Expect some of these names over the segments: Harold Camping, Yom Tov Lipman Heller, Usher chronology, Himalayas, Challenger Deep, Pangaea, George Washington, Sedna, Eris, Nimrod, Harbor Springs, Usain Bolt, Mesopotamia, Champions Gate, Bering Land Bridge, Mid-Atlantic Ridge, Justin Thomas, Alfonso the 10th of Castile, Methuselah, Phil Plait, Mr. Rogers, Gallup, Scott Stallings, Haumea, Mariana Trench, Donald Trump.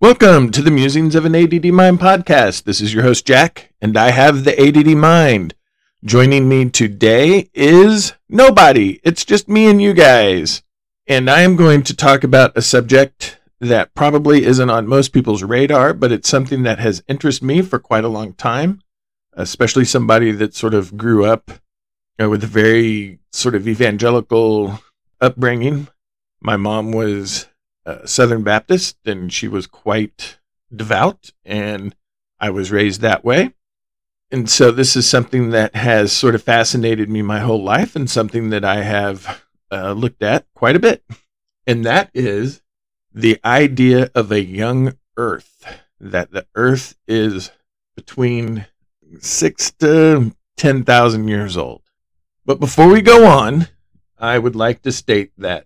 Welcome to the Musings of an ADD Mind podcast. This is your host, Jack, and I have the ADD Mind. Joining me today is nobody. It's just me and you guys. And I am going to talk about a subject that probably isn't on most people's radar, but it's something that has interested me for quite a long time, especially somebody that sort of grew up with a very sort of evangelical upbringing. My mom was Southern Baptist, and she was quite devout, and I was raised that way. And so this is something that has sort of fascinated me my whole life and something that I have looked at quite a bit. And that is the idea of a young Earth, that the Earth is between 6 to 10,000 years old. But before we go on, I would like to state that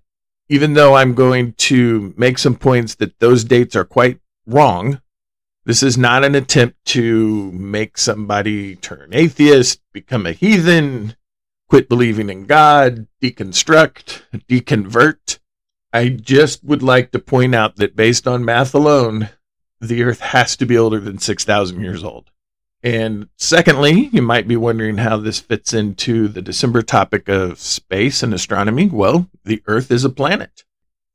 even though I'm going to make some points that those dates are quite wrong, this is not an attempt to make somebody turn atheist, become a heathen, quit believing in God, deconstruct, deconvert. I just would like to point out that based on math alone, the Earth has to be older than 6,000 years old. And secondly, you might be wondering how this fits into the December topic of space and astronomy. Well, the Earth is a planet,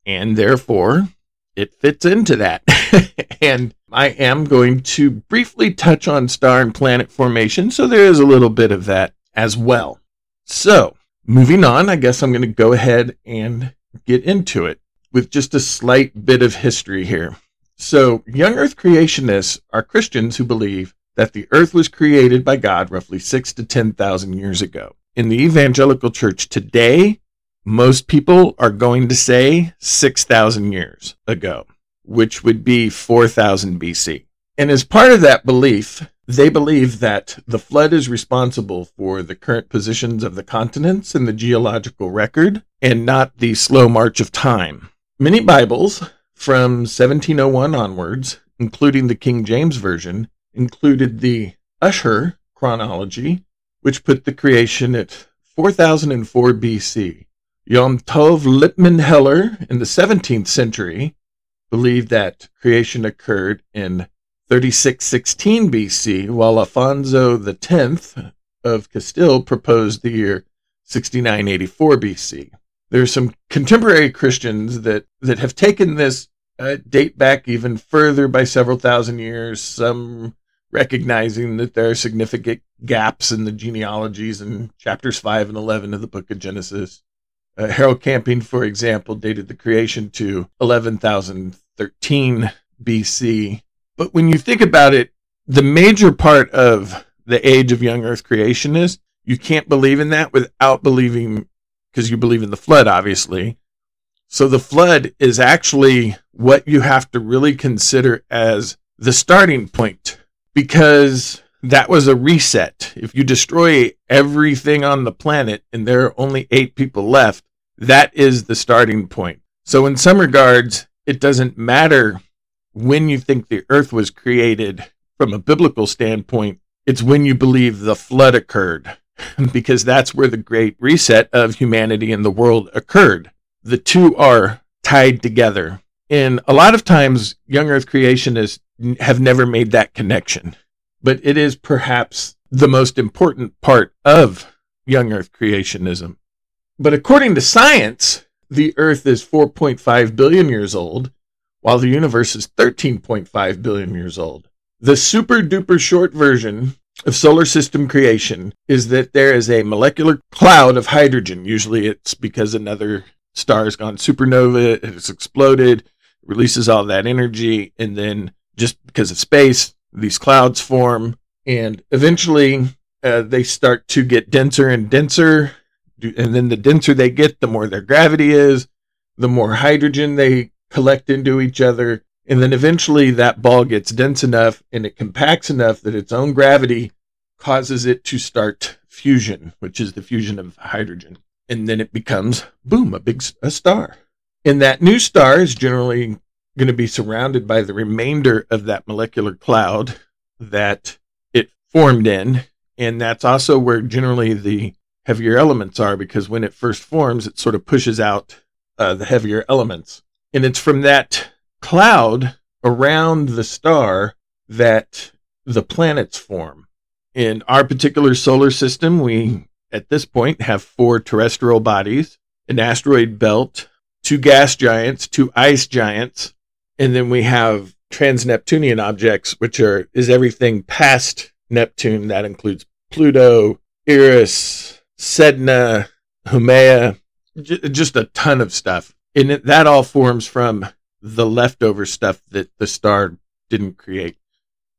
and therefore it fits into that. And I am going to briefly touch on star and planet formation, so there is a little bit of that as well. So, moving on, I guess I'm going to go ahead and get into it with just a slight bit of history here. So, young Earth creationists are Christians who believe that the Earth was created by God roughly 6 to 10,000 years ago. In the evangelical church today, most people are going to say 6,000 years ago, which would be 4000 BC. And as part of that belief, they believe that the flood is responsible for the current positions of the continents in the geological record and not the slow march of time. Many Bibles from 1701 onwards, including the King James Version, included the Usher chronology, which put the creation at 4004 BC. Yom Tov Lipman Heller in the 17th century believed that creation occurred in 3616 BC, while Alfonso the 10th of Castile proposed the year 6984 BC. There are some contemporary Christians that have taken this date back even further by several thousand years, some recognizing that there are significant gaps in the genealogies in chapters 5 and 11 of the book of Genesis. Harold Camping, for example, dated the creation to 11,013 BC. But when you think about it, the major part of the age of young Earth creationists, you can't believe in that without believing, because you believe in the flood, obviously. So the flood is actually what you have to really consider as the starting point, because that was a reset. If you destroy everything on the planet and there are only 8 people left, that is the starting point. So in some regards, it doesn't matter when you think the Earth was created from a biblical standpoint. It's when you believe the flood occurred, because that's where the great reset of humanity and the world occurred. The two are tied together. And a lot of times, young Earth creationists have never made that connection. But it is perhaps the most important part of young Earth creationism. But according to science, the Earth is 4.5 billion years old, while the universe is 13.5 billion years old. The super duper short version of solar system creation is that there is a molecular cloud of hydrogen. Usually it's because another star has gone supernova, it's exploded, releases all that energy, and then just because of space, these clouds form, and eventually they start to get denser and denser. And then the denser they get, the more their gravity is, the more hydrogen they collect into each other. And then eventually that ball gets dense enough and it compacts enough that its own gravity causes it to start fusion, which is the fusion of hydrogen. And then it becomes, boom, a star. And that new star is generally going to be surrounded by the remainder of that molecular cloud that it formed in. And that's also where generally the heavier elements are, because when it first forms, it sort of pushes out the heavier elements. And it's from that cloud around the star that the planets form. In our particular solar system, we, at this point, have 4 terrestrial bodies, an asteroid belt, 2 gas giants, 2 ice giants, and then we have trans-Neptunian objects, which is everything past Neptune. That includes Pluto, Eris, Sedna, Haumea, just a ton of stuff. And that all forms from the leftover stuff that the star didn't create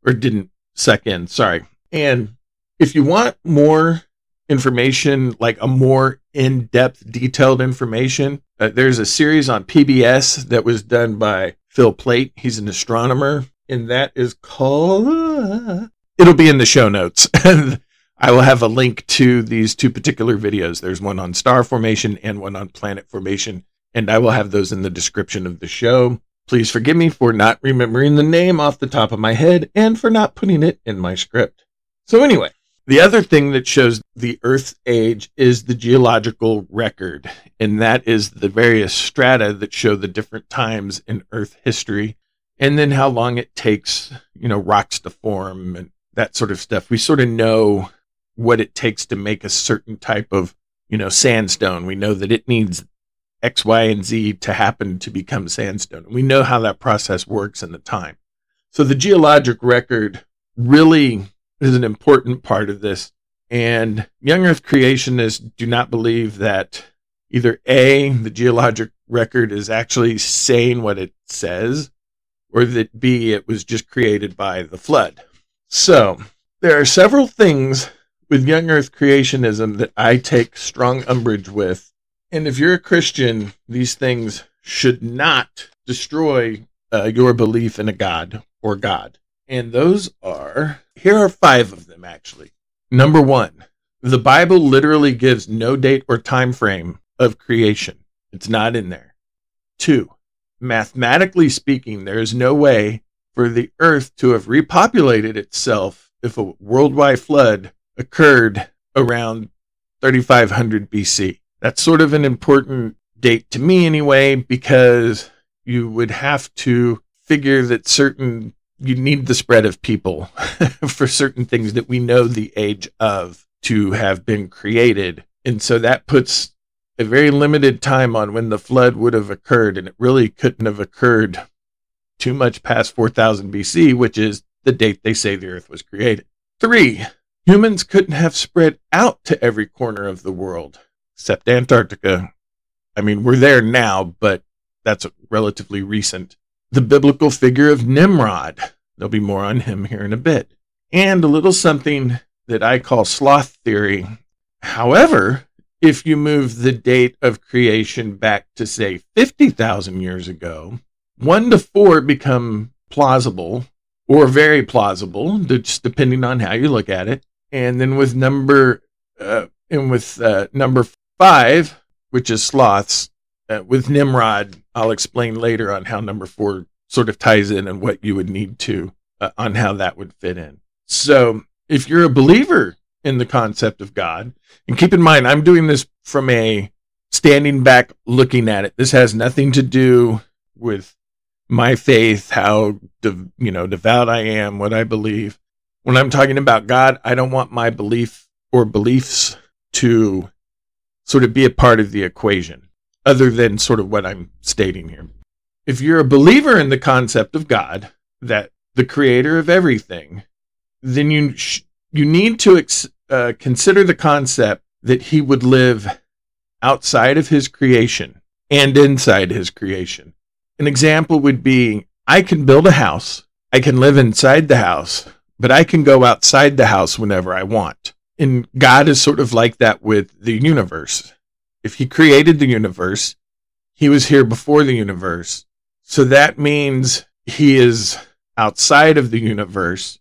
or didn't suck in, sorry. And if you want more information, like a more in-depth, detailed information, there's a series on PBS that was done by Phil Plait. He's an astronomer, and that is called... It'll be in the show notes. I will have a link to these 2 particular videos. There's one on star formation and one on planet formation, and I will have those in the description of the show. Please forgive me for not remembering the name off the top of my head and for not putting it in my script. So anyway, the other thing that shows the Earth's age is the geological record, and that is the various strata that show the different times in Earth history, and then how long it takes, rocks to form and that sort of stuff. We sort of know what it takes to make a certain type of, sandstone. We know that it needs X, Y, and Z to happen to become sandstone. We know how that process works in the time. So the geologic record really is an important part of this. And young Earth creationists do not believe that either A, the geologic record is actually saying what it says, or that B, it was just created by the flood. So there are several things with young Earth creationism that I take strong umbrage with. And if you're a Christian, these things should not destroy your belief in a God or God. And those are, here are 5 of them, actually. Number 1, the Bible literally gives no date or time frame of creation. It's not in there. 2, mathematically speaking, there is no way for the earth to have repopulated itself if a worldwide flood occurred around 3500 BC. That's sort of an important date to me anyway, because you would have to figure that you need the spread of people for certain things that we know the age of to have been created. And so that puts a very limited time on when the flood would have occurred, and it really couldn't have occurred too much past 4000 BC, which is the date they say the earth was created. 3, humans couldn't have spread out to every corner of the world, except Antarctica. I mean, we're there now, but that's relatively recent. The biblical figure of Nimrod. There'll be more on him here in a bit. And a little something that I call sloth theory. However, if you move the date of creation back to, say, 50,000 years ago, 1 to 4 become plausible or very plausible, just depending on how you look at it. And then with number 5, which is sloths, with Nimrod, I'll explain later on how number 4 sort of ties in and what you would need to, on how that would fit in. So if you're a believer in the concept of God, and keep in mind, I'm doing this from a standing back looking at it. This has nothing to do with my faith, how devout I am, what I believe. When I'm talking about God, I don't want my belief or beliefs to sort of be a part of the equation, other than sort of what I'm stating here. If you're a believer in the concept of God, that the creator of everything, then you need to consider the concept that he would live outside of his creation and inside his creation. An example would be, I can build a house, I can live inside the house, but I can go outside the house whenever I want. And God is sort of like that with the universe. If he created the universe, he was here before the universe. So that means he is outside of the universe,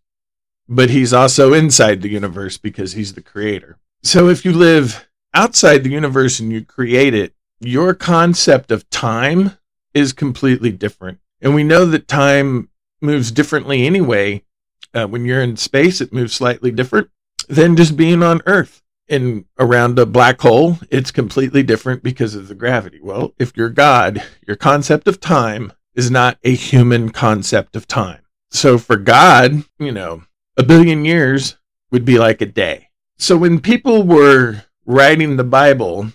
but he's also inside the universe because he's the creator. So if you live outside the universe and you create it, your concept of time is completely different. And we know that time moves differently anyway. When you're in space, it moves slightly different than just being on Earth. And around a black hole, it's completely different because of the gravity. Well, if you're God, your concept of time is not a human concept of time. So for God, you know, a billion years would be like a day. So when people were writing the Bible,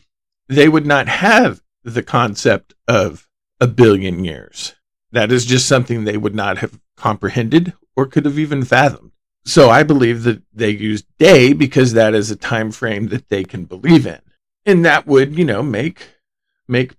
they would not have the concept of a billion years. That is just something they would not have comprehended or could have even fathomed. So I believe that they used day because that is a time frame that they can believe in. And that would, you know, make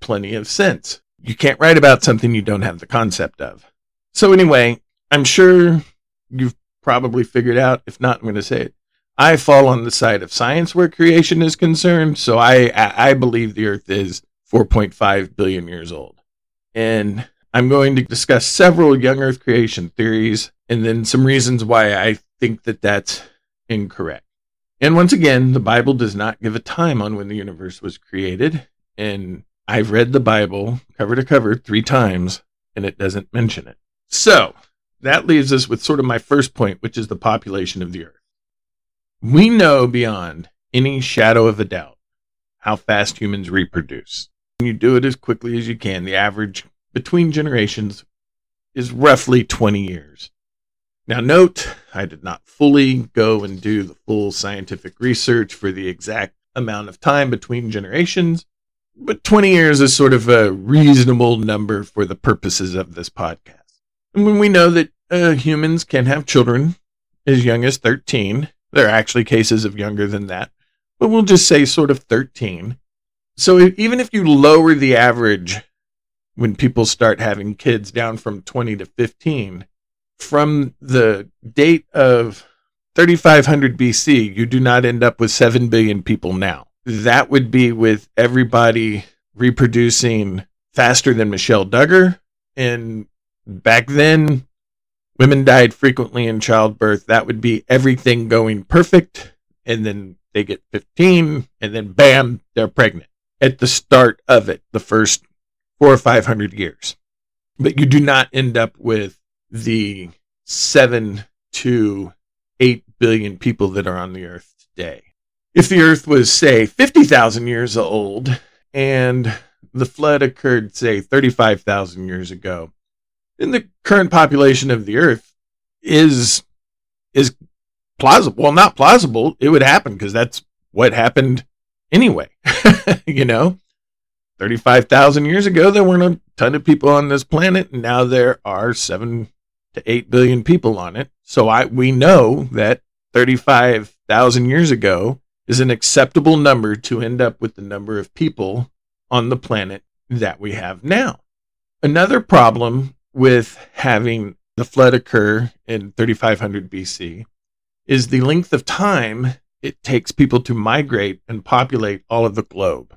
plenty of sense. You can't write about something you don't have the concept of. So anyway, I'm sure you've probably figured out, if not, I'm going to say it. I fall on the side of science where creation is concerned. So I believe the earth is 4.5 billion years old. And I'm going to discuss several young earth creation theories and then some reasons why I think that that's incorrect. And once again, the Bible does not give a time on when the universe was created. And I've read the Bible cover to cover 3 times and it doesn't mention it. So that leaves us with sort of my first point, which is the population of the earth. We know beyond any shadow of a doubt how fast humans reproduce. And you do it as quickly as you can. The average between generations is roughly 20 years. Now note, I did not fully go and do the full scientific research for the exact amount of time between generations, but 20 years is sort of a reasonable number for the purposes of this podcast. And when we know that humans can have children as young as 13, there are actually cases of younger than that, but we'll just say sort of 13. So even if you lower the average when people start having kids down from 20 to 15, from the date of 3500 BC, you do not end up with 7 billion people now. That would be with everybody reproducing faster than Michelle Duggar. And back then, women died frequently in childbirth. That would be everything going perfect. And then they get 15 and then bam, they're pregnant at the start of it, the first 400 or 500 years. But you do not end up with the 7 to 8 billion people that are on the earth today. If the earth was, say, 50,000 years old and the flood occurred, say, 35,000 years ago, then the current population of the earth is plausible. Well, not plausible. It would happen because that's what happened anyway. You know? 35,000 years ago, there weren't a ton of people on this planet, and now there are 7 to 8 billion people on it. So we know that 35,000 years ago is an acceptable number to end up with the number of people on the planet that we have now. Another problem with having the flood occur in 3500 BC is the length of time it takes people to migrate and populate all of the globe.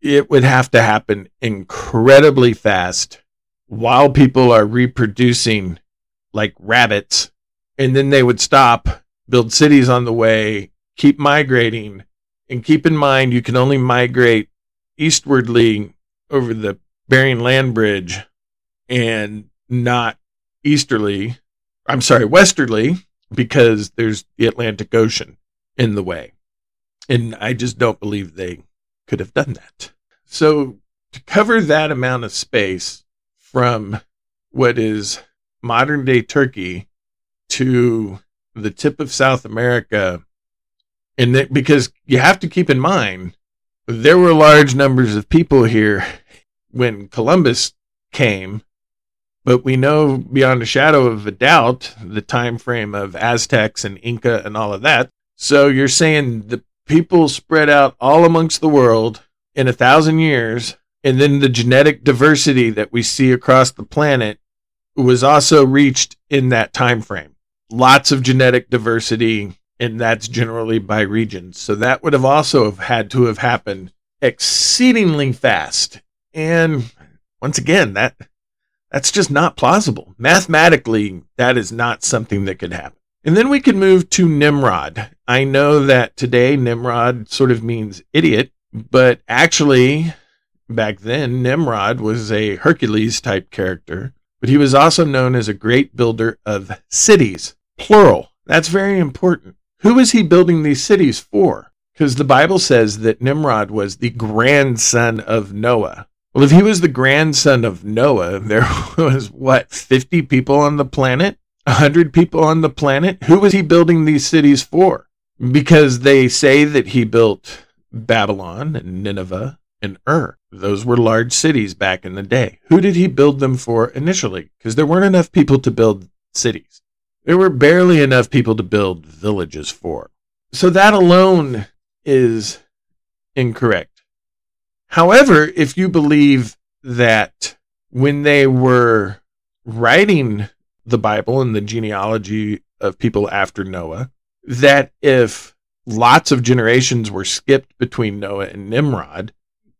It would have to happen incredibly fast while people are reproducing like rabbits. And then they would stop, build cities on the way, keep migrating. And keep in mind, you can only migrate eastwardly over the Bering Land Bridge and not westerly, because there's the Atlantic Ocean in the way. And I just don't believe they could have done that. So to cover that amount of space from what is modern day Turkey to the tip of South America, and that, because you have to keep in mind, there were large numbers of people here when Columbus came, but we know beyond a shadow of a doubt the time frame of Aztecs and Inca and all of that. So you're saying the people spread out all amongst the world in 1,000 years, and then the genetic diversity that we see across the planet was also reached in that time frame. Lots of genetic diversity, and that's generally by region. So that would have also had to have happened exceedingly fast. And once again, that That's just not plausible. Mathematically, that is not something that could happen. And then we can move to Nimrod. I know that today Nimrod sort of means idiot, but actually back then Nimrod was a Hercules type character, but he was also known as a great builder of cities, plural. That's very important. Who was he building these cities for? Because the Bible says that Nimrod was the grandson of Noah. Well, if he was the grandson of Noah, there was, 50 people on the planet? 100 people on the planet? Who was he building these cities for? Because they say that he built Babylon and Nineveh and Ur. Those were large cities back in the day. Who did he build them for initially? Because there weren't enough people to build cities. There were barely enough people to build villages for. So that alone is incorrect. However, if you believe that when they were writing the Bible and the genealogy of people after Noah, that if lots of generations were skipped between Noah and Nimrod,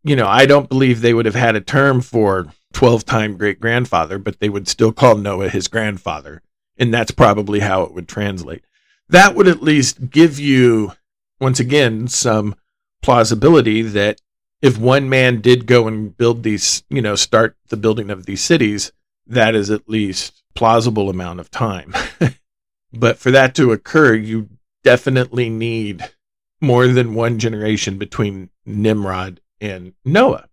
I don't believe they would have had a term for 12-time great-grandfather, but they would still call Noah his grandfather, and that's probably how it would translate. That would at least give you, once again, some plausibility that if one man did go and build these, start the building of these cities, that is at least plausible amount of time. But for that to occur, you definitely need more than one generation between Nimrod and Noah.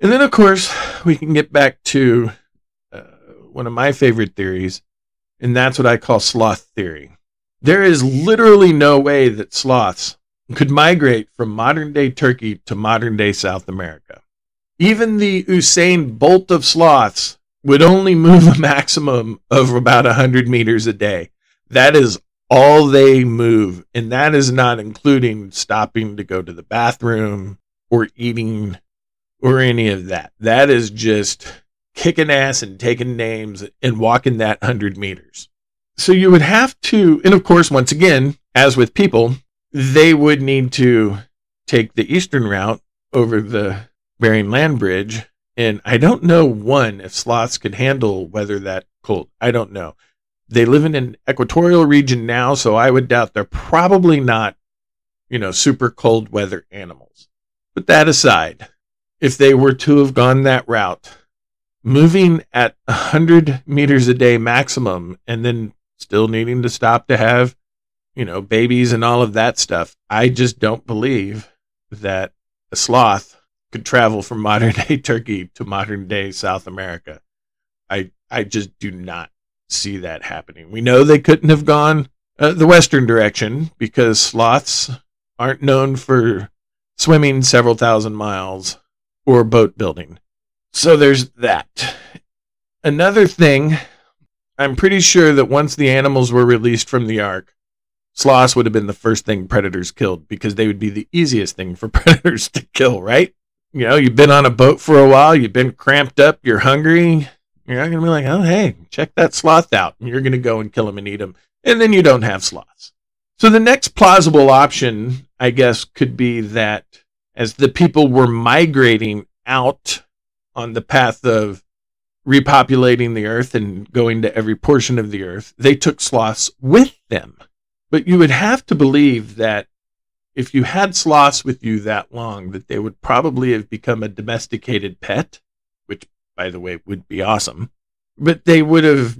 And then, of course, we can get back to one of my favorite theories, and that's what I call sloth theory. There is literally no way that sloths could migrate from modern-day Turkey to modern-day South America. Even the Usain Bolt of sloths would only move a maximum of about 100 meters a day. That is all they move, and that is not including stopping to go to the bathroom or eating or any of that. That is just kicking ass and taking names and walking that 100 meters. So you would have to, and of course, once again, as with people, they would need to take the eastern route over the Bering Land Bridge. And I don't know, if sloths could handle weather that cold. I don't know. They live in an equatorial region now, so I would doubt they're probably not, super cold weather animals. But that aside, if they were to have gone that route, moving at 100 meters a day maximum and then still needing to stop to have, babies and all of that stuff, I just don't believe that a sloth could travel from modern-day Turkey to modern-day South America. I just do not see that happening. We know they couldn't have gone the western direction because sloths aren't known for swimming several thousand miles or boat building. So there's that. Another thing, I'm pretty sure that once the animals were released from the ark, sloths would have been the first thing predators killed because they would be the easiest thing for predators to kill, right? You've been on a boat for a while, you've been cramped up, you're hungry, you're not going to be like, oh, hey, check that sloth out. And you're going to go and kill him and eat him. And then you don't have sloths. So the next plausible option, I guess, could be that as the people were migrating out on the path of repopulating the earth and going to every portion of the earth, they took sloths with them. But you would have to believe that if you had sloths with you that long, that they would probably have become a domesticated pet, which, by the way, would be awesome. But they would have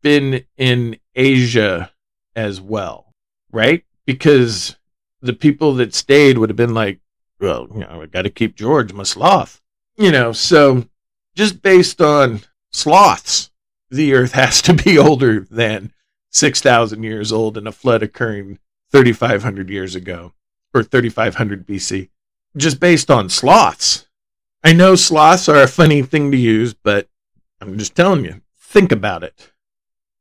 been in Asia as well, right? Because the people that stayed would have been like, well, I got to keep George, my sloth. So just based on sloths, the earth has to be older than 6,000 years old and a flood occurring 3,500 years ago, or 3,500 BC, just based on sloths. I know sloths are a funny thing to use, but I'm just telling you, think about it.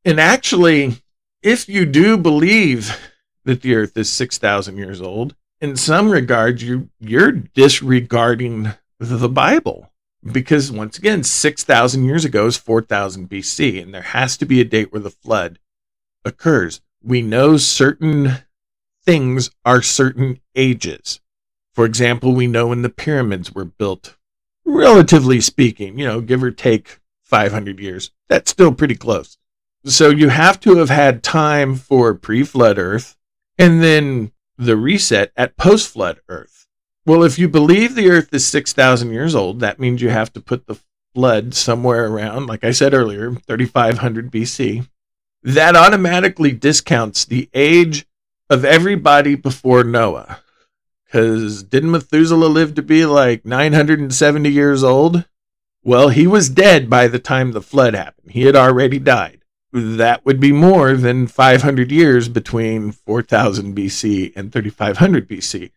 And actually, if you do believe that the earth is 6,000 years old, in some regards, you're disregarding the Bible. Because once again, 6,000 years ago is 4,000 BC, and there has to be a date where the flood occurs. We know certain things are certain ages. For example, we know when the pyramids were built, relatively speaking, give or take 500 years. That's still pretty close. So you have to have had time for pre-flood Earth and then the reset at post-flood Earth. Well, if you believe the Earth is 6,000 years old, that means you have to put the flood somewhere around, like I said earlier, 3,500 BC. That automatically discounts the age of everybody before Noah. Because didn't Methuselah live to be like 970 years old? Well, he was dead by the time the flood happened. He had already died. That would be more than 500 years between 4000 BC and 3500 BC.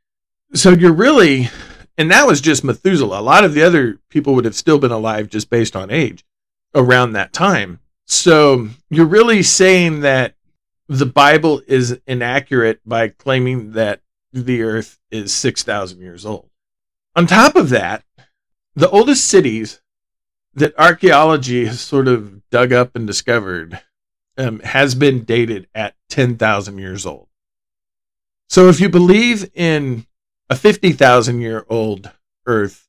So you're really, and that was just Methuselah. A lot of the other people would have still been alive just based on age around that time. So you're really saying that the Bible is inaccurate by claiming that the Earth is 6,000 years old. On top of that, the oldest cities that archaeology has sort of dug up and discovered has been dated at 10,000 years old. So if you believe in a 50,000 year old Earth,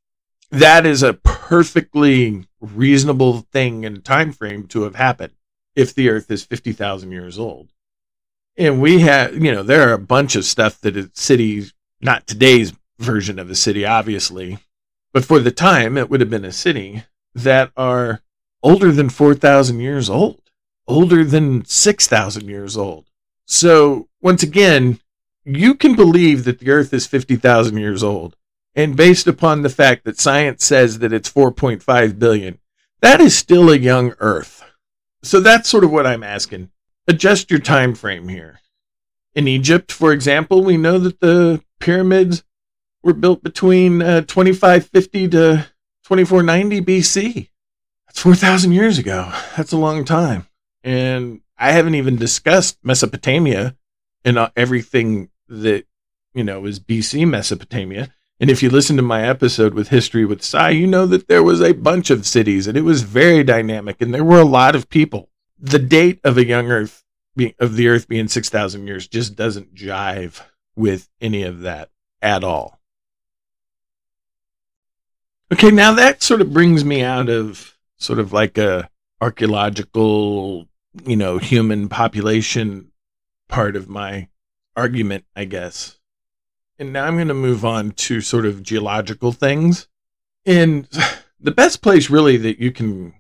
that is a perfectly reasonable thing and time frame to have happened if the Earth is 50,000 years old. And we have, you know, there are a bunch of stuff that is cities, not today's version of a city, obviously, but for the time it would have been a city, that are older than 4,000 years old, older than 6,000 years old. So once again, you can believe that the Earth is 50,000 years old. And based upon the fact that science says that it's 4.5 billion, that is still a young Earth. So that's sort of what I'm asking. Adjust your time frame here. In Egypt, for example, we know that the pyramids were built between 2550 to 2490 BC. That's 4,000 years ago. That's a long time. And I haven't even discussed Mesopotamia and everything that, you know, is BC Mesopotamia. And if you listen to my episode with History with Sai, you know that there was a bunch of cities and it was very dynamic and there were a lot of people. The date of a young Earth, of the Earth being 6,000 years, just doesn't jive with any of that at all. Okay, now that sort of brings me out of sort of like a archaeological, you know, human population part of my argument, I guess. And now I'm going to move on to sort of geological things. And the best place really that you can,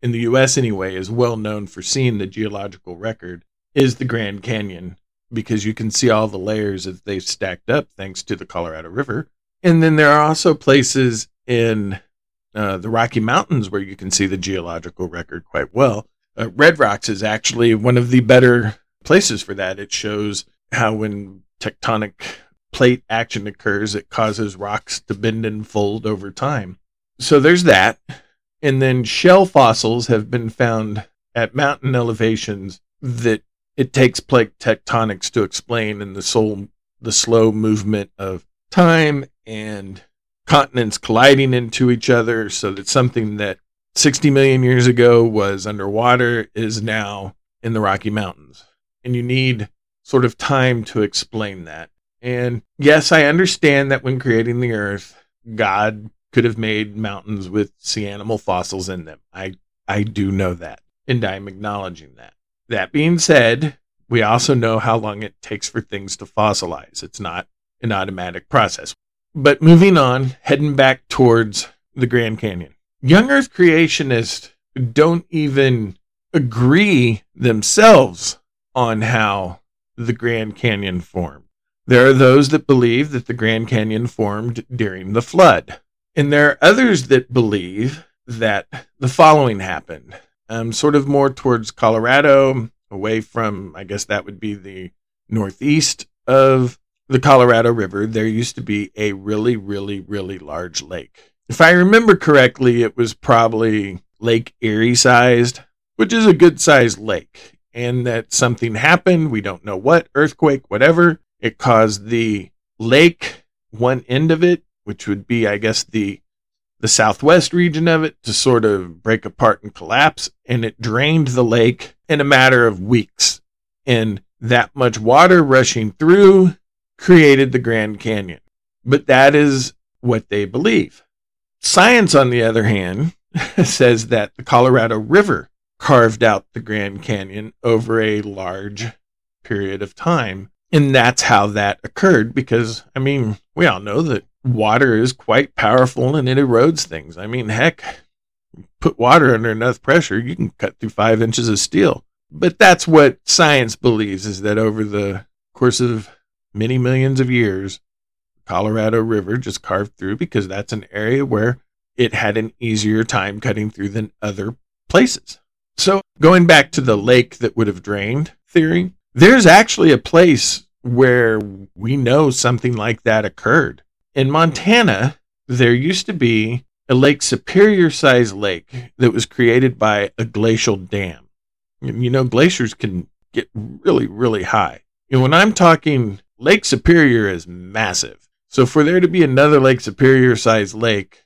in the U.S. anyway, is well known for seeing the geological record is the Grand Canyon, because you can see all the layers as they've stacked up thanks to the Colorado River. And then there are also places in the Rocky Mountains where you can see the geological record quite well. Red Rocks is actually one of the better places for that. It shows how when tectonic plate action occurs, it causes rocks to bend and fold over time. So there's that. And then shell fossils have been found at mountain elevations that it takes plate tectonics to explain, and the slow movement of time and continents colliding into each other, so that something that 60 million years ago was underwater is now in the Rocky Mountains. And you need sort of time to explain that. And yes, I understand that when creating the Earth, God could have made mountains with sea animal fossils in them. I do know that, and I'm acknowledging that. That being said, we also know how long it takes for things to fossilize. It's not an automatic process. But moving on, heading back towards the Grand Canyon. Young Earth creationists don't even agree themselves on how the Grand Canyon formed. There are those that believe that the Grand Canyon formed during the flood. And there are others that believe that the following happened, sort of more towards Colorado, away from, I guess that would be the northeast of the Colorado River. There used to be a really, really, really large lake. If I remember correctly, it was probably Lake Erie sized, which is a good sized lake. And that something happened. We don't know what, earthquake, whatever. It caused the lake, one end of it, which would be, I guess, the southwest region of it, to sort of break apart and collapse. And it drained the lake in a matter of weeks. And that much water rushing through created the Grand Canyon. But that is what they believe. Science, on the other hand, says that the Colorado River carved out the Grand Canyon over a large period of time. And that's how that occurred, because, I mean, we all know that water is quite powerful and it erodes things. I mean, heck, put water under enough pressure, you can cut through 5 inches of steel. But that's what science believes, is that over the course of many millions of years, the Colorado River just carved through, because that's an area where it had an easier time cutting through than other places. So going back to the lake that would have drained theory, there's actually a place where we know something like that occurred. In Montana, there used to be a Lake Superior-sized lake that was created by a glacial dam. You know, glaciers can get really, really high. And when I'm talking, Lake Superior is massive. So for there to be another Lake Superior-sized lake,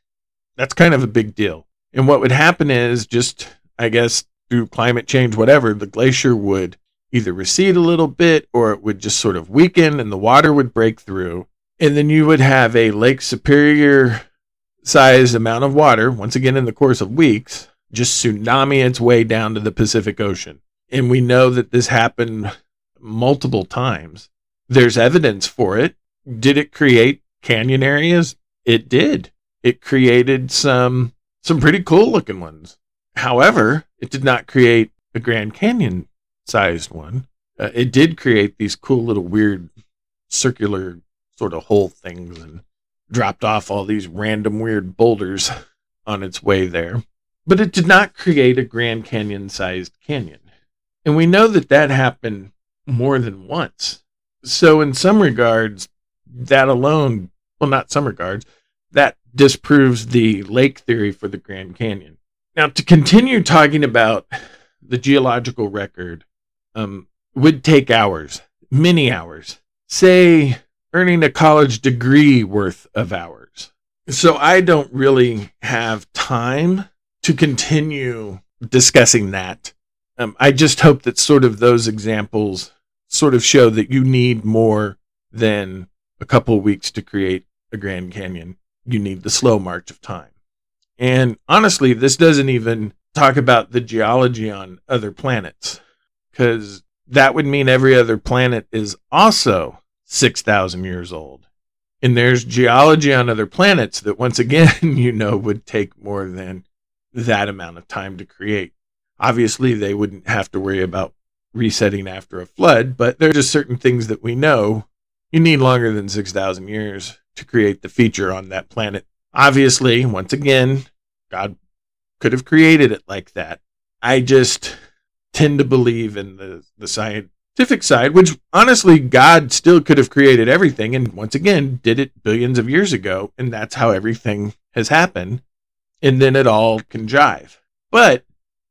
that's kind of a big deal. And what would happen is, just, I guess, through climate change, whatever, the glacier would either recede a little bit or it would just sort of weaken and the water would break through. And then you would have a Lake Superior-sized amount of water, once again in the course of weeks, just tsunami its way down to the Pacific Ocean. And we know that this happened multiple times. There's evidence for it. Did it create canyon areas? It did. It created some pretty cool looking ones. However, it did not create a Grand Canyon sized one. It did create these cool little weird circular sort of hole things and dropped off all these random weird boulders on its way there. But it did not create a Grand Canyon sized canyon. And we know that that happened more than once. So in some regards, that alone, well, not some regards, that disproves the lake theory for the Grand Canyon. Now, to continue talking about the geological record would take hours, many hours, say earning a college degree worth of hours. So I don't really have time to continue discussing that. I just hope that sort of those examples sort of show that you need more than a couple of weeks to create a Grand Canyon. You need the slow march of time. And honestly, this doesn't even talk about the geology on other planets, because that would mean every other planet is also 6,000 years old. And there's geology on other planets that, once again, you know, would take more than that amount of time to create. Obviously, they wouldn't have to worry about resetting after a flood, but there are just certain things that we know you need longer than 6,000 years to create the feature on that planet. Obviously, once again, God could have created it like that. I just tend to believe in the scientific side, which honestly, God still could have created everything, and once again, did it billions of years ago, and that's how everything has happened, and then it all can jive. But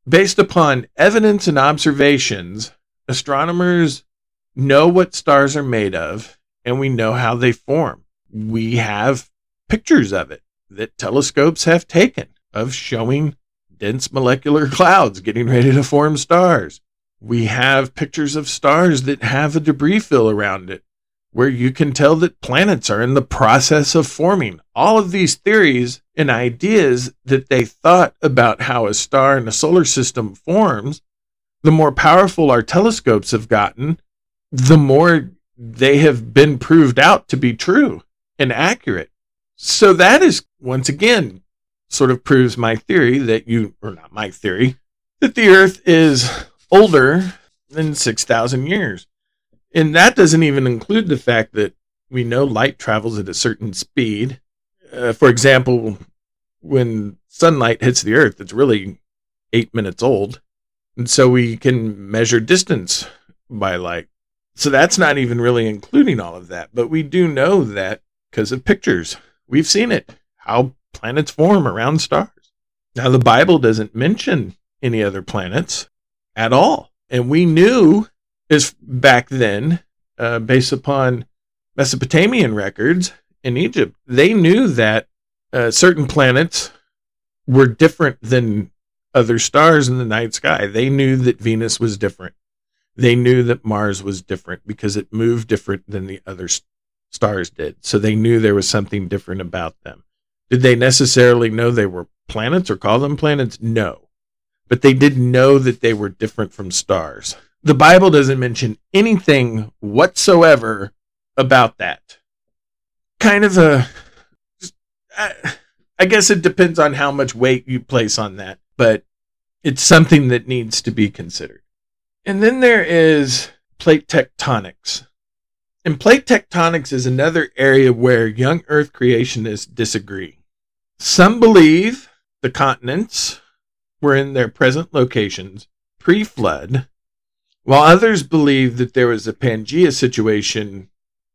based upon evidence and observations, astronomers know what stars are made of, and we know how they form. We have pictures of it that telescopes have taken of showing dense molecular clouds getting ready to form stars. We have pictures of stars that have a debris fill around it, where you can tell that planets are in the process of forming. All of these theories and ideas that they thought about how a star in a solar system forms, the more powerful our telescopes have gotten, the more they have been proved out to be true and accurate. So that is, once again, sort of proves my theory that the Earth is older than 6,000 years. And that doesn't even include the fact that we know light travels at a certain speed. For example, when sunlight hits the Earth, it's really 8 minutes old. And so we can measure distance by light. So that's not even really including all of that. But we do know that because of pictures. We've seen it, how planets form around stars. Now, the Bible doesn't mention any other planets at all. And we knew is back then, based upon Mesopotamian records in Egypt, they knew that certain planets were different than other stars in the night sky. They knew that Venus was different. They knew that Mars was different because it moved different than the other stars did. So they knew there was something different about them. Did they necessarily know they were planets or call them planets? No. But they didn't know that they were different from stars. The Bible doesn't mention anything whatsoever about that. Kind of a... I guess it depends on how much weight you place on that, but it's something that needs to be considered. And then there is plate tectonics. And plate tectonics is another area where young Earth creationists disagree. Some believe the continents were in their present locations pre-flood, while others believe that there was a Pangaea situation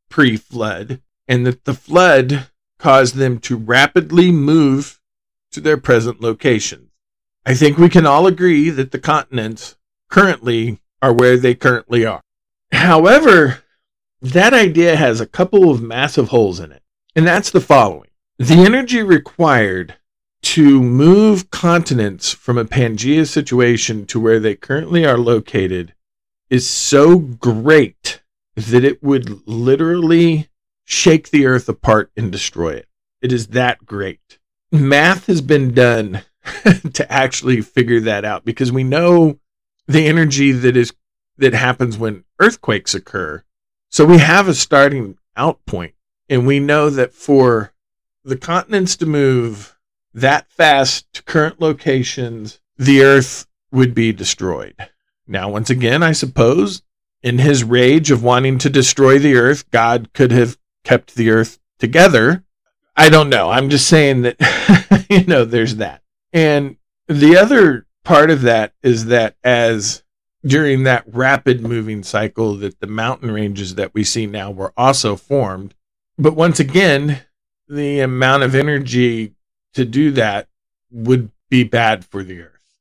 pre-flood, and that the flood caused them to rapidly move to their present locations. I think we can all agree that the continents currently are where they currently are. However, that idea has a couple of massive holes in it, and that's the following. The energy required to move continents from a Pangaea situation to where they currently are located is so great that it would literally shake the Earth apart and destroy it. It is that great. Math has been done to actually figure that out, because we know the energy that happens when earthquakes occur. So we have a starting out point, and we know that for the continents to move that fast to current locations, the Earth would be destroyed. Now, once again, I suppose in his rage of wanting to destroy the Earth, God could have kept the Earth together. I don't know. I'm just saying that, there's that. And the other part of that is that as during that rapid moving cycle that the mountain ranges that we see now were also formed. But once again, the amount of energy to do that would be bad for the Earth.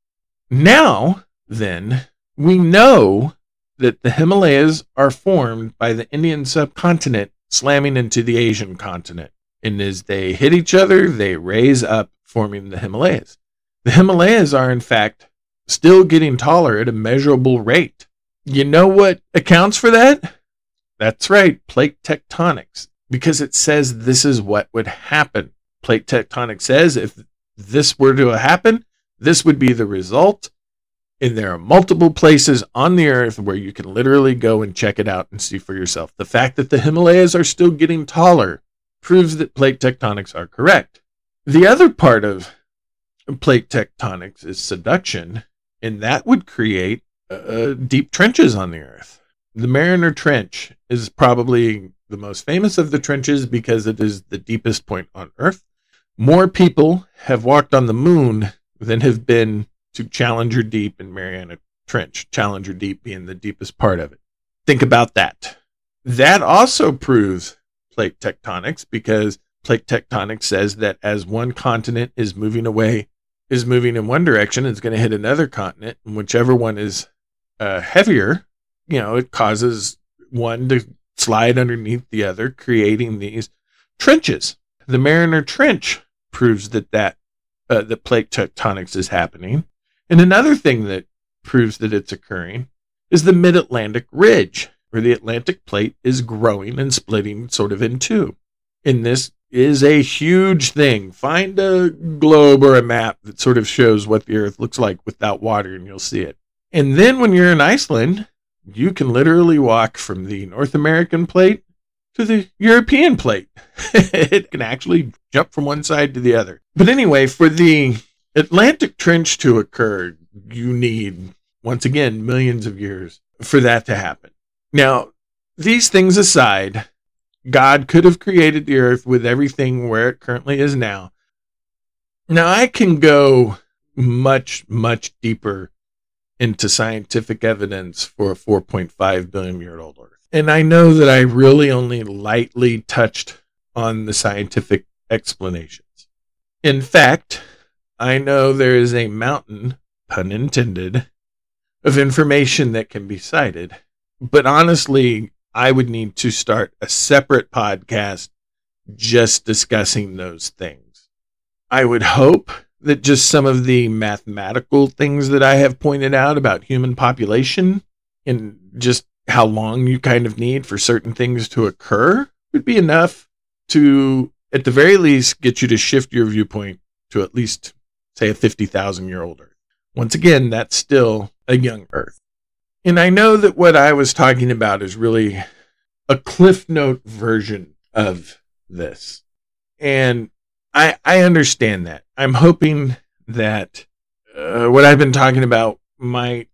Now, then, we know that the Himalayas are formed by the Indian subcontinent slamming into the Asian continent. And as they hit each other, they raise up, forming the Himalayas. The Himalayas are, in fact, still getting taller at a measurable rate. You know what accounts for that? That's right, plate tectonics. Because it says this is what would happen. Plate tectonics says if this were to happen, this would be the result. And there are multiple places on the Earth where you can literally go and check it out and see for yourself. The fact that the Himalayas are still getting taller proves that plate tectonics are correct. The other part of plate tectonics is subduction, and that would create deep trenches on the Earth. The Mariana Trench is probably the most famous of the trenches because it is the deepest point on Earth. More people have walked on the moon than have been to Challenger Deep and Mariana Trench, Challenger Deep being the deepest part of it. Think about that. That also proves plate tectonics, because plate tectonics says that as one continent is moving in one direction, it's going to hit another continent, and whichever one is heavier, it causes one to slide underneath the other, creating these trenches. The Mariana Trench proves that plate tectonics is happening. And another thing that proves that it's occurring is the Mid-Atlantic Ridge, where the Atlantic plate is growing and splitting sort of in two. And this is a huge thing. Find a globe or a map that sort of shows what the Earth looks like without water, and you'll see it. And then when you're in Iceland, you can literally walk from the North American plate to the European plate. It can actually jump from one side to the other. But anyway, for the Atlantic Trench to occur, you need, once again, millions of years for that to happen. Now, these things aside, God could have created the Earth with everything where it currently is now. Now, I can go much, much deeper into scientific evidence for a 4.5 billion year old Earth. And I know that I really only lightly touched on the scientific explanations. In fact, I know there is a mountain, pun intended, of information that can be cited. But honestly, I would need to start a separate podcast just discussing those things. I would hope that just some of the mathematical things that I have pointed out about human population and just how long you kind of need for certain things to occur would be enough to, at the very least, get you to shift your viewpoint to at least say a 50,000-year-old Earth. Once again, that's still a young Earth. And I know that what I was talking about is really a Cliff Note version of this. And I understand that. I'm hoping that what I've been talking about might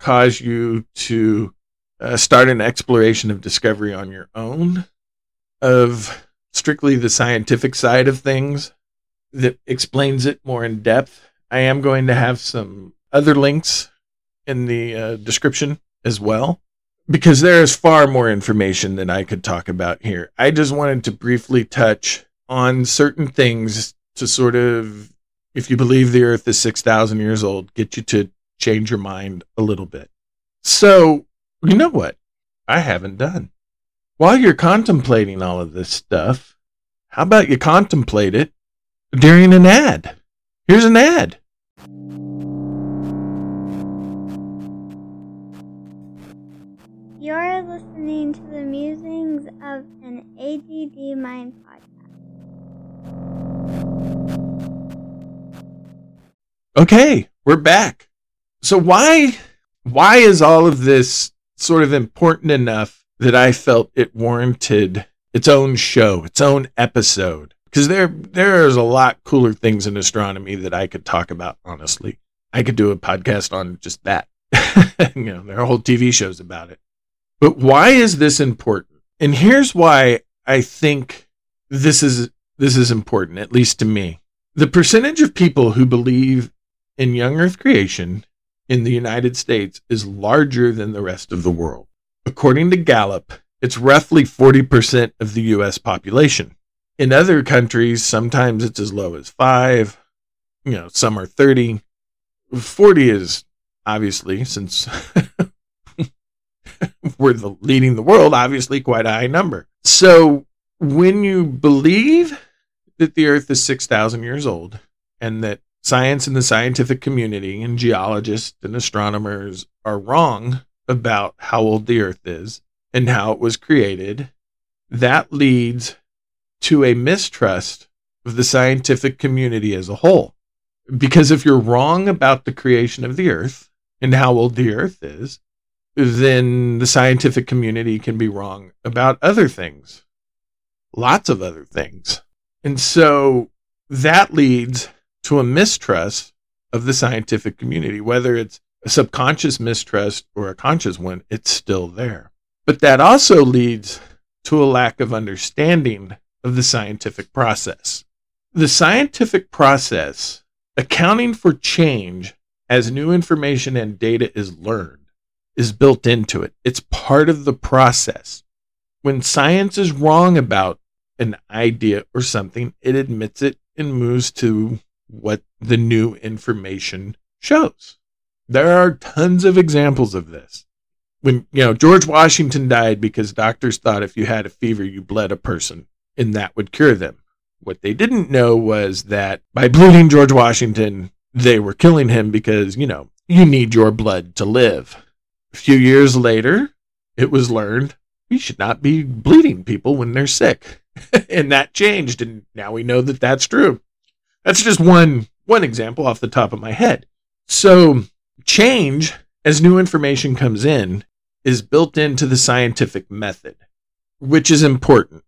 cause you to start an exploration of discovery on your own of strictly the scientific side of things that explains it more in depth. I am going to have some other links in the description as well, because there is far more information than I could talk about here. I just wanted to briefly touch on certain things to sort of, if you believe the Earth is 6,000 years old, get you to change your mind a little bit. So, you know what? I haven't done. While you're contemplating all of this stuff, how about you contemplate it during an ad? Here's an ad. You're listening to the musings of an ADD Mind podcast. Okay, we're back. So why is all of this sort of important enough that I felt it warranted its own show, its own episode? Because there's a lot cooler things in astronomy that I could talk about, honestly. I could do a podcast on just that. You know, there are whole TV shows about it. But why is this important? And here's why I think this is important, at least to me. The percentage of people who believe in young Earth creation in the United States is larger than the rest of the world. According to Gallup, it's roughly 40% of the U.S. population. In other countries, sometimes it's as low as 5%, you know, some are 30%. 40% is obviously, since we're leading the world, obviously quite a high number. So when you believe that the Earth is 6,000 years old and that science and the scientific community and geologists and astronomers are wrong about how old the Earth is and how it was created, that leads to a mistrust of the scientific community as a whole. Because if you're wrong about the creation of the Earth and how old the Earth is, then the scientific community can be wrong about other things. Lots of other things. And so that leads to a mistrust of the scientific community. Whether it's a subconscious mistrust or a conscious one, it's still there. But that also leads to a lack of understanding of the scientific process. The scientific process, accounting for change as new information and data is learned, is built into it. It's part of the process. When science is wrong about an idea or something, it admits it and moves to what the new information shows. There are tons of examples of this. When, you know, George Washington died because doctors thought if you had a fever, you bled a person and that would cure them. What they didn't know was that by bleeding George Washington, they were killing him because, you know, you need your blood to live. A few years later, it was learned we should not be bleeding people when they're sick. And that changed, and now we know that that's true. That's just one example off the top of my head. So change, as new information comes in, is built into the scientific method, which is important.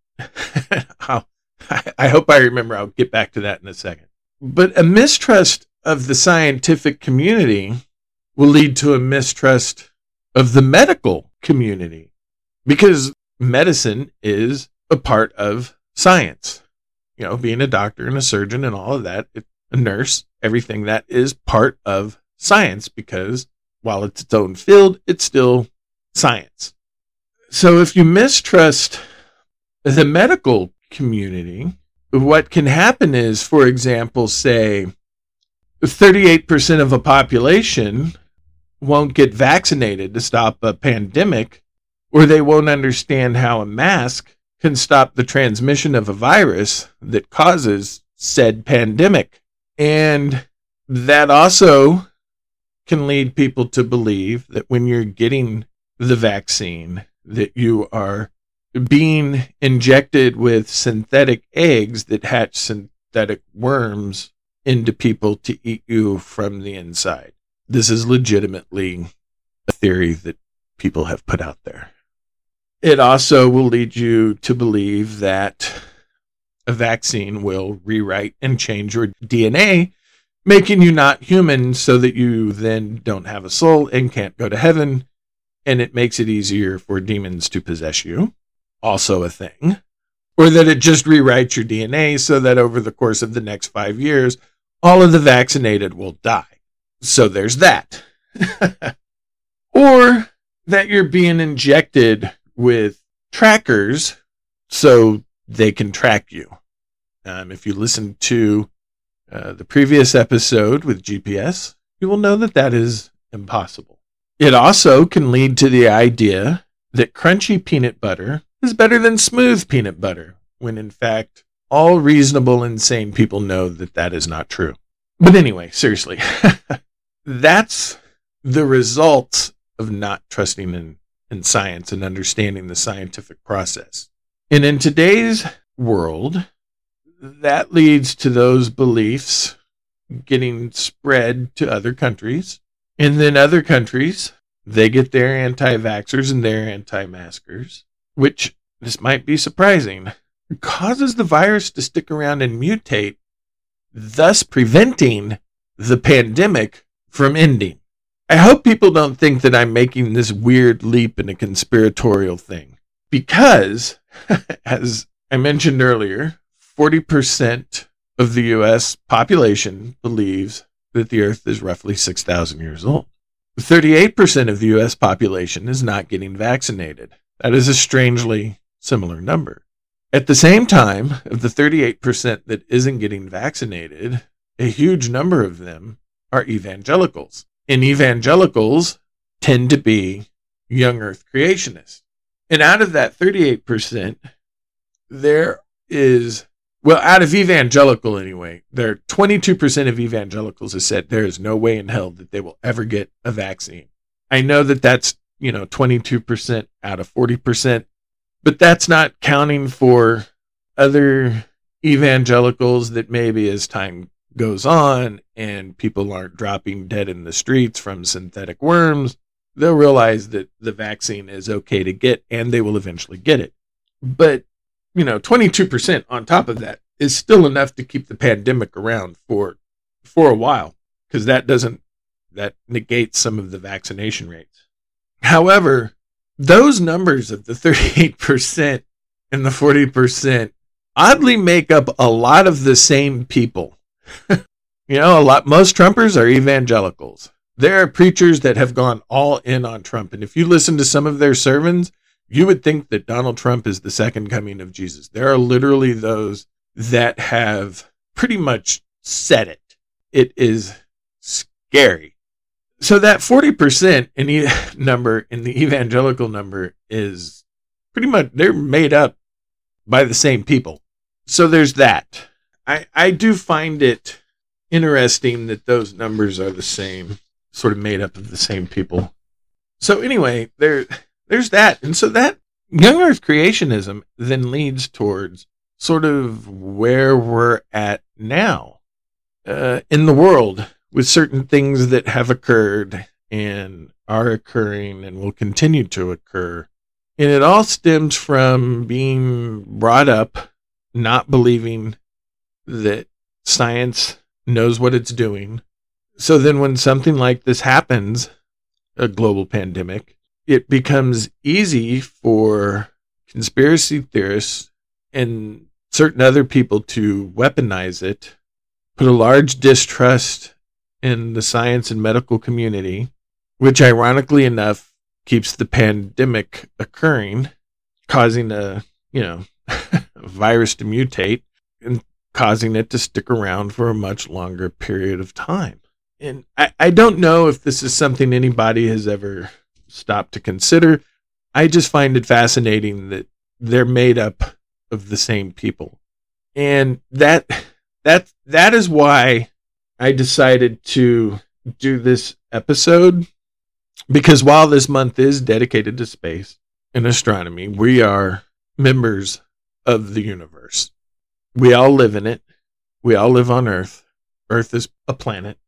I hope I remember. I'll get back to that in a second. But a mistrust of the scientific community will lead to a mistrust of the medical community, because medicine is a part of science. You know, being a doctor and a surgeon and all of that, a nurse, everything that is part of science, because while it's its own field, it's still science. So if you mistrust the medical community, what can happen is, for example, say 38% of a population won't get vaccinated to stop a pandemic, or they won't understand how a mask can stop the transmission of a virus that causes said pandemic. And that also can lead people to believe that when you're getting the vaccine, that you are being injected with synthetic eggs that hatch synthetic worms into people to eat you from the inside. This is legitimately a theory that people have put out there. It also will lead you to believe that a vaccine will rewrite and change your DNA, making you not human so that you then don't have a soul and can't go to heaven, and it makes it easier for demons to possess you. Also a thing. Or that it just rewrites your DNA so that over the course of the next 5 years, all of the vaccinated will die. So there's that. Or that you're being injected with trackers so they can track you. If you listen to the previous episode with GPS, you will know that that is impossible. It also can lead to the idea that crunchy peanut butter is better than smooth peanut butter, when in fact, all reasonable and sane people know that that is not true. But anyway, seriously, that's the result of not trusting in science and understanding the scientific process. And in today's world, that leads to those beliefs getting spread to other countries. And then other countries, they get their anti-vaxxers and their anti-maskers, which, this might be surprising, causes the virus to stick around and mutate, thus preventing the pandemic from ending. I hope people don't think that I'm making this weird leap in a conspiratorial thing, because, as I mentioned earlier, 40% of the U.S. population believes that the Earth is roughly 6,000 years old. 38% of the U.S. population is not getting vaccinated. That is a strangely similar number. At the same time, of the 38% that isn't getting vaccinated, a huge number of them are evangelicals. And evangelicals tend to be young Earth creationists. And out of that 38%, there is, well, out of evangelical anyway, there are 22% of evangelicals who said there is no way in hell that they will ever get a vaccine. I know that that's, 22% out of 40%, but that's not counting for other evangelicals that maybe as time goes on and people aren't dropping dead in the streets from synthetic worms, they'll realize that the vaccine is okay to get and they will eventually get it. But, 22% on top of that is still enough to keep the pandemic around for a while, because that negates some of the vaccination rates. However, those numbers of the 38% and the 40% oddly make up a lot of the same people. Most Trumpers are evangelicals. There are preachers that have gone all in on Trump. And if you listen to some of their sermons, you would think that Donald Trump is the second coming of Jesus. There are literally those that have pretty much said it. It is scary. So that 40% number in the evangelical number is pretty much, they're made up by the same people. So there's that. I do find it interesting that those numbers are the same, sort of made up of the same people. So anyway, there's that. And so that young Earth creationism then leads towards sort of where we're at now in the world, with certain things that have occurred and are occurring and will continue to occur. And it all stems from being brought up, not believing that science knows what it's doing. So then when something like this happens, a global pandemic, it becomes easy for conspiracy theorists and certain other people to weaponize it, put a large distrust in the science and medical community, which ironically enough keeps the pandemic occurring, causing a virus to mutate and causing it to stick around for a much longer period of time. And I don't know if this is something anybody has ever stopped to consider. I just find it fascinating that they're made up of the same people. And that is why I decided to do this episode, because while this month is dedicated to space and astronomy, we are members of the universe. We all live in it. We all live on Earth. Earth is a planet,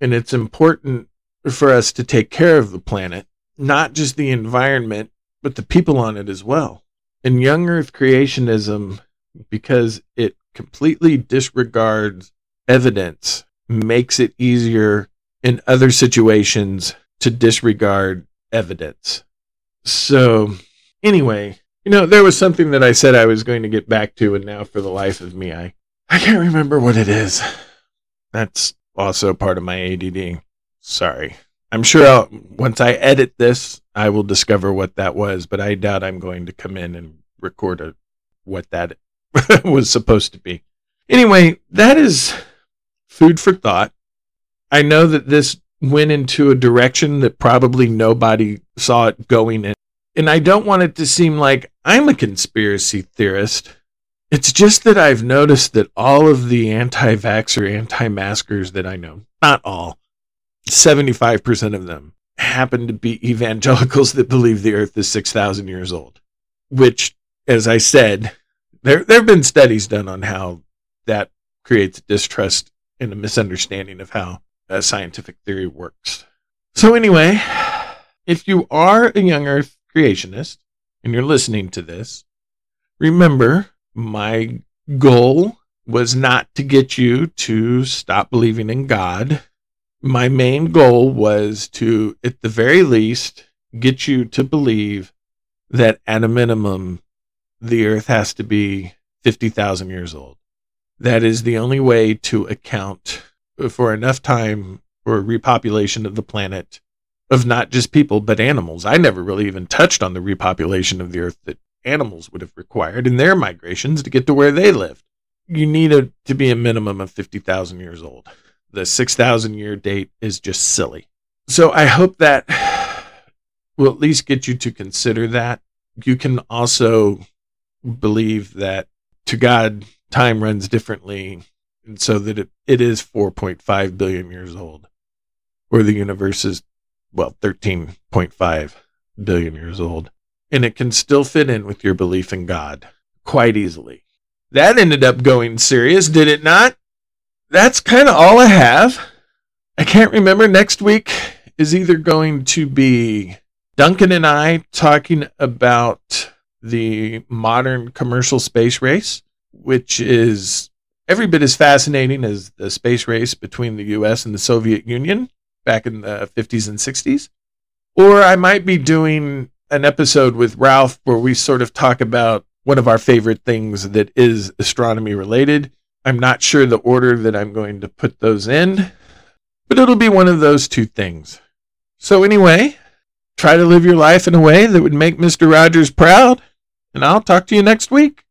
and it's important for us to take care of the planet, not just the environment, but the people on it as well. And young Earth creationism, because it completely disregards evidence, makes it easier in other situations to disregard evidence. So anyway, you know, there was something that I said I was going to get back to, and now for the life of me, I can't remember what it is. That's also part of my ADD. Sorry. I'm sure once I edit this, I will discover what that was, but I doubt I'm going to come in and record what that was supposed to be. Anyway, that is food for thought. I know that this went into a direction that probably nobody saw it going in. And I don't want it to seem like I'm a conspiracy theorist. It's just that I've noticed that all of the anti-vaxxer, anti-maskers that I know, not all, 75% of them happen to be evangelicals that believe the earth is 6,000 years old, which, as I said, there have been studies done on how that creates distrust and a misunderstanding of how scientific theory works. So anyway, if you are a young earth creationist and you're listening to this, remember my goal was not to get you to stop believing in God. My main goal was to, at the very least, get you to believe that at a minimum, the earth has to be 50,000 years old. That is the only way to account for enough time for repopulation of the planet, of not just people, but animals. I never really even touched on the repopulation of the earth that animals would have required in their migrations to get to where they lived. You need to be a minimum of 50,000 years old. The 6,000 year date is just silly. So I hope that will at least get you to consider that. You can also believe that to God, time runs differently, and so that it is 4.5 billion years old, or the universe is, well, 13.5 billion years old. And it can still fit in with your belief in God quite easily. That ended up going serious, did it not? That's kind of all I have. I can't remember. Next week is either going to be Duncan and I talking about the modern commercial space race, which is every bit as fascinating as the space race between the U.S. and the Soviet Union back in the 50s and 60s. Or I might be doing an episode with Ralph where we sort of talk about one of our favorite things that is astronomy related. I'm not sure the order that I'm going to put those in, but it'll be one of those two things. So anyway, try to live your life in a way that would make Mr. Rogers proud, and I'll talk to you next week.